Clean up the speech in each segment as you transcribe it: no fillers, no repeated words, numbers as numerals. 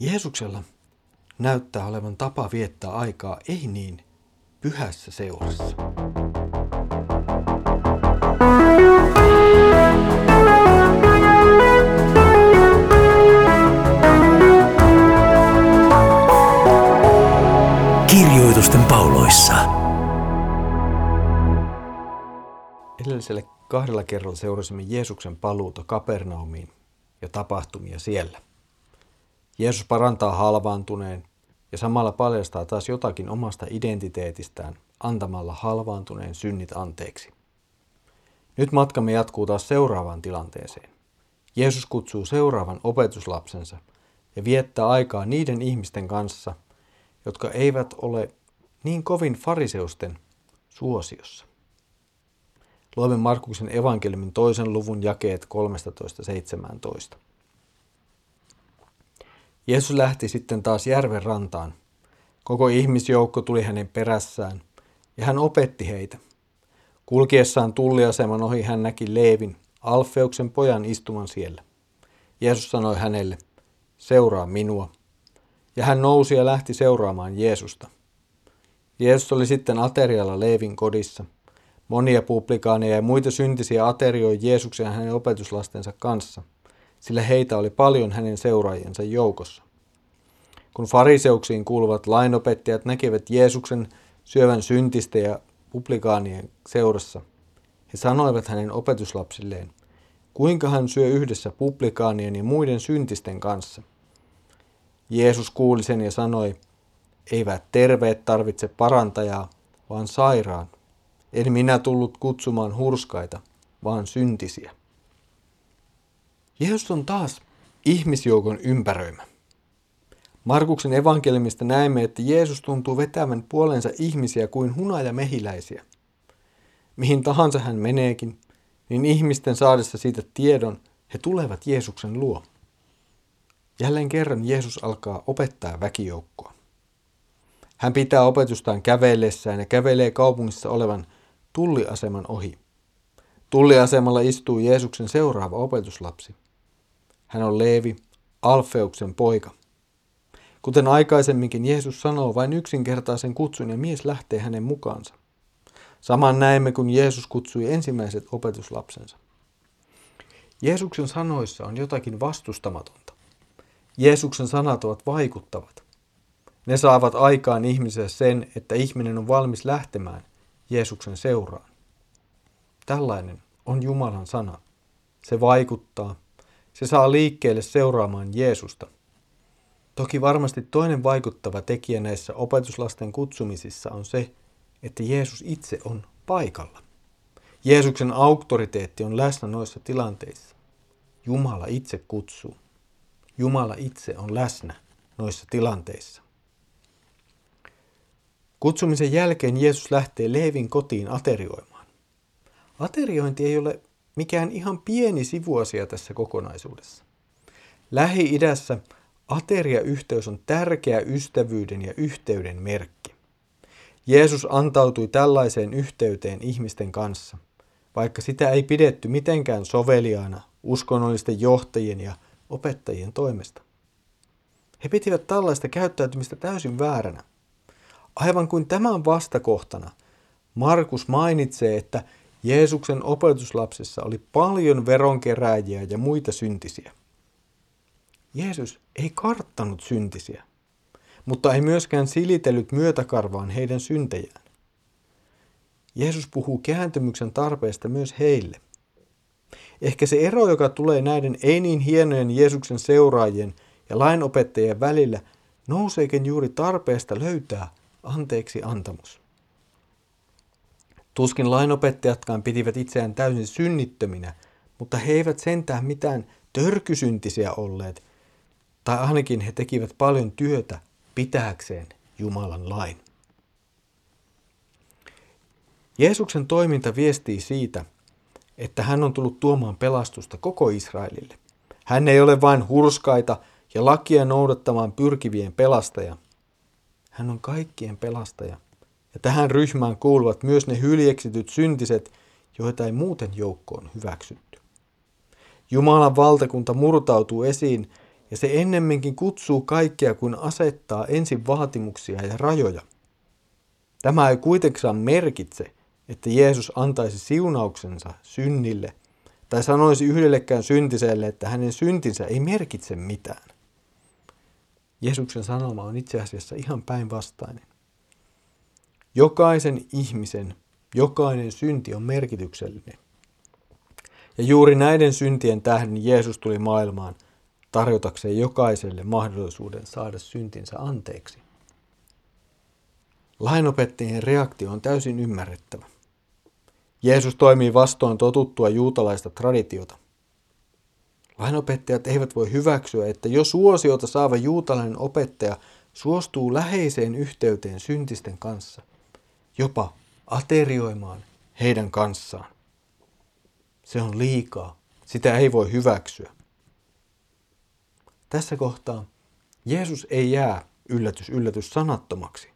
Jeesuksella näyttää olevan tapa viettää aikaa ei niin pyhässä seurassa. Kirjoitusten pauloissa. Edellisellä 2 kerralla seurasimme Jeesuksen paluuta Kapernaumiin ja tapahtumia siellä. Jeesus parantaa halvaantuneen ja samalla paljastaa taas jotakin omasta identiteetistään antamalla halvaantuneen synnit anteeksi. Nyt matkamme jatkuu taas seuraavaan tilanteeseen. Jeesus kutsuu seuraavan opetuslapsensa ja viettää aikaa niiden ihmisten kanssa, jotka eivät ole niin kovin fariseusten suosiossa. Luemme Markuksen evankeliumin 2. luvun jakeet 13-17. Jeesus lähti sitten taas järven rantaan. Koko ihmisjoukko tuli hänen perässään, ja hän opetti heitä. Kulkiessaan tulliaseman ohi hän näki Leevin, Alfeuksen pojan, istuman siellä. Jeesus sanoi hänelle, seuraa minua. Ja hän nousi ja lähti seuraamaan Jeesusta. Jeesus oli sitten aterialla Leevin kodissa. Monia publikaaneja ja muita syntisiä aterioi Jeesuksen ja hänen opetuslastensa kanssa, sillä heitä oli paljon hänen seuraajiensa joukossa. Kun fariseuksiin kuuluvat lainopettajat näkivät Jeesuksen syövän syntistä ja publikaanien seurassa, he sanoivat hänen opetuslapsilleen, kuinka hän syö yhdessä publikaanien ja muiden syntisten kanssa. Jeesus kuuli sen ja sanoi, eivät terveet tarvitse parantajaa, vaan sairaan. En minä tullut kutsumaan hurskaita, vaan syntisiä. Jeesus on taas ihmisjoukon ympäröimä. Markuksen evankeliumista näemme, että Jeesus tuntuu vetävän puolensa ihmisiä kuin hunajamehiläisiä. Mihin tahansa hän meneekin, niin ihmisten saadessa siitä tiedon he tulevat Jeesuksen luo. Jälleen kerran Jeesus alkaa opettaa väkijoukkoa. Hän pitää opetustaan kävellessään ja kävelee kaupungissa olevan tulliaseman ohi. Tulliasemalla istuu Jeesuksen seuraava opetuslapsi. Hän on Leevi, Alfeuksen poika. Kuten aikaisemminkin, Jeesus sanoo vain yksinkertaisen kutsun ja mies lähtee hänen mukaansa. Saman näemme, kun Jeesus kutsui ensimmäiset opetuslapsensa. Jeesuksen sanoissa on jotakin vastustamatonta. Jeesuksen sanat ovat vaikuttavat. Ne saavat aikaan ihmiselle sen, että ihminen on valmis lähtemään Jeesuksen seuraan. Tällainen on Jumalan sana. Se vaikuttaa. Se saa liikkeelle seuraamaan Jeesusta. Toki varmasti toinen vaikuttava tekijä näissä opetuslasten kutsumisissa on se, että Jeesus itse on paikalla. Jeesuksen auktoriteetti on läsnä noissa tilanteissa. Jumala itse kutsuu. Jumala itse on läsnä noissa tilanteissa. Kutsumisen jälkeen Jeesus lähtee Leevin kotiin aterioimaan. Ateriointi ei ole mikään ihan pieni sivuasia tässä kokonaisuudessa. Lähi-idässä ateriayhteys on tärkeä ystävyyden ja yhteyden merkki. Jeesus antautui tällaiseen yhteyteen ihmisten kanssa, vaikka sitä ei pidetty mitenkään soveliaana uskonnollisten johtajien ja opettajien toimesta. He pitivät tällaista käyttäytymistä täysin vääränä. Aivan kuin tämän vastakohtana Markus mainitsee, että Jeesuksen opetuslapsissa oli paljon veronkerääjiä ja muita syntisiä. Jeesus ei karttanut syntisiä, mutta ei myöskään silitellyt myötäkarvaan heidän syntejään. Jeesus puhuu kääntymyksen tarpeesta myös heille. Ehkä se ero, joka tulee näiden ei niin hienojen Jeesuksen seuraajien ja lainopettajien välillä, nouseekin juuri tarpeesta löytää anteeksi antamus. Tuskin lainopettajatkaan pitivät itseään täysin synnittöminä, mutta he eivät sentään mitään törkysyntisiä olleet, tai ainakin he tekivät paljon työtä pitääkseen Jumalan lain. Jeesuksen toiminta viestii siitä, että hän on tullut tuomaan pelastusta koko Israelille. Hän ei ole vain hurskaita ja lakia noudattamaan pyrkivien pelastaja. Hän on kaikkien pelastaja, ja tähän ryhmään kuuluvat myös ne hyljeksityt syntiset, joita ei muuten joukkoon hyväksytty. Jumalan valtakunta murtautuu esiin Ja se ennemminkin kutsuu kaikkia kuin asettaa ensin vaatimuksia ja rajoja. Tämä ei kuitenkaan merkitse, että Jeesus antaisi siunauksensa synnille tai sanoisi yhdellekään syntiselle, että hänen syntinsä ei merkitse mitään. Jeesuksen sanoma on itse asiassa ihan päinvastainen. Jokaisen ihmisen, jokainen synti on merkityksellinen. Ja juuri näiden syntien tähden Jeesus tuli maailmaan tarjotakseen jokaiselle mahdollisuuden saada syntinsä anteeksi. Lainopettajien reaktio on täysin ymmärrettävä. Jeesus toimii vastoin totuttua juutalaista traditiota. Lainopettajat eivät voi hyväksyä, että jo suosiota saava juutalainen opettaja suostuu läheiseen yhteyteen syntisten kanssa, jopa aterioimaan heidän kanssaan. Se on liikaa, sitä ei voi hyväksyä. Tässä kohtaa Jeesus ei jää yllätys yllätys sanattomaksi.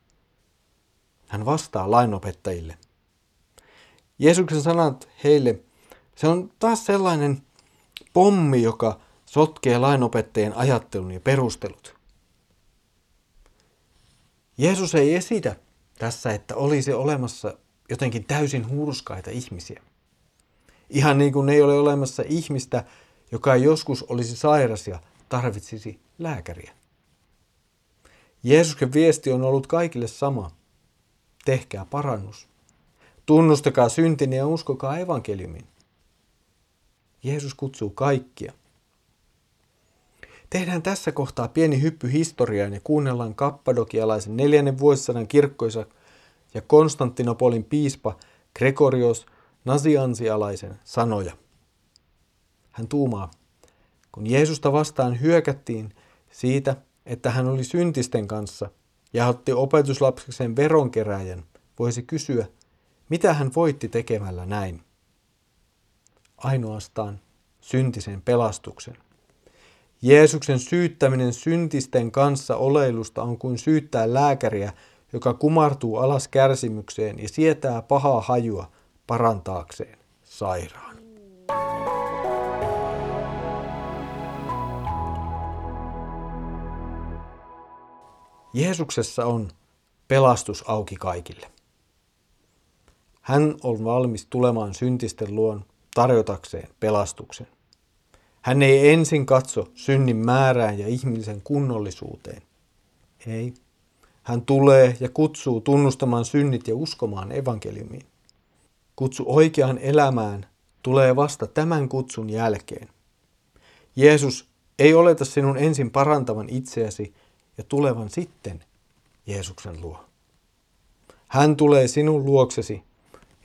Hän vastaa lainopettajille. Jeesuksen sanat heille, se on taas sellainen pommi, joka sotkee lainopettajien ajattelun ja perustelut. Jeesus ei esitä tässä, että olisi olemassa jotenkin täysin hurskaita ihmisiä. Ihan niin kuin ei ole olemassa ihmistä, joka joskus olisi sairas ja tarvitsisi lääkäriä. Jeesuksen viesti on ollut kaikille sama. Tehkää parannus. Tunnustakaa syntinne ja uskokaa evankeliumiin. Jeesus kutsuu kaikkia. Tehdään tässä kohtaa pieni hyppy historiaan ja kuunnellaan kappadokialaisen 4. vuosisadan kirkkoisa ja Konstantinopolin piispa Gregorios Naziansialaisen sanoja. Hän tuumaa, kun Jeesusta vastaan hyökättiin siitä, että hän oli syntisten kanssa ja otti opetuslapsekseen veronkeräjän, voisi kysyä, mitä hän voitti tekemällä näin. Ainoastaan syntisen pelastuksen. Jeesuksen syyttäminen syntisten kanssa oleilusta on kuin syyttää lääkäriä, joka kumartuu alas kärsimykseen ja sietää pahaa hajua parantaakseen sairaan. Jeesuksessa on pelastus auki kaikille. Hän on valmis tulemaan syntisten luon tarjotakseen pelastuksen. Hän ei ensin katso synnin määrään ja ihmisen kunnollisuuteen. Ei. Hän tulee ja kutsuu tunnustamaan synnit ja uskomaan evankeliumiin. Kutsu oikeaan elämään tulee vasta tämän kutsun jälkeen. Jeesus ei oleta sinun ensin parantavan itseäsi ja tulevan sitten Jeesuksen luo. Hän tulee sinun luoksesi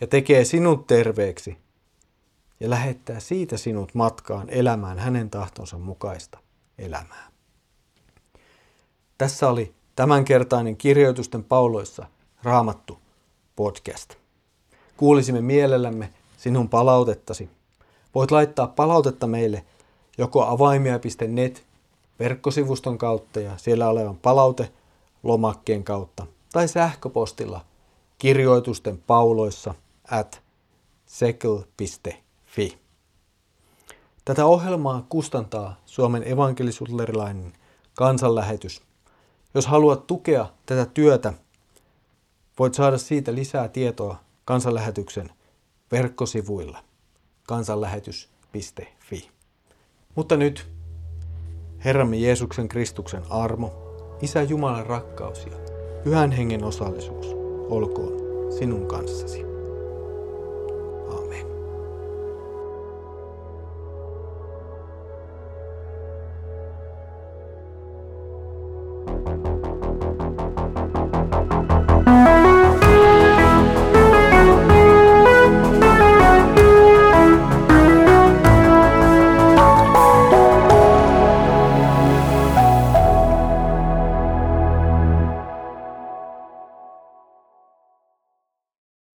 ja tekee sinut terveeksi ja lähettää siitä sinut matkaan elämään hänen tahtonsa mukaista elämää. Tässä oli tämänkertainen Kirjoitusten pauloissa Raamattu podcast. Kuulisimme mielellämme sinun palautettasi. Voit laittaa palautetta meille joko avaimia.net verkkosivuston kautta ja siellä olevan palautelomakkeen kautta tai sähköpostilla kirjoitustenpauloissa@sekel.fi. Tätä ohjelmaa kustantaa Suomen evankelisluterilainen kansanlähetys. Jos haluat tukea tätä työtä, voit saada siitä lisää tietoa kansanlähetyksen verkkosivuilla kansanlähetys.fi. Mutta nyt Herramme Jeesuksen Kristuksen armo, Isä Jumalan rakkaus ja Pyhän Hengen osallisuus olkoon sinun kanssasi. Amen.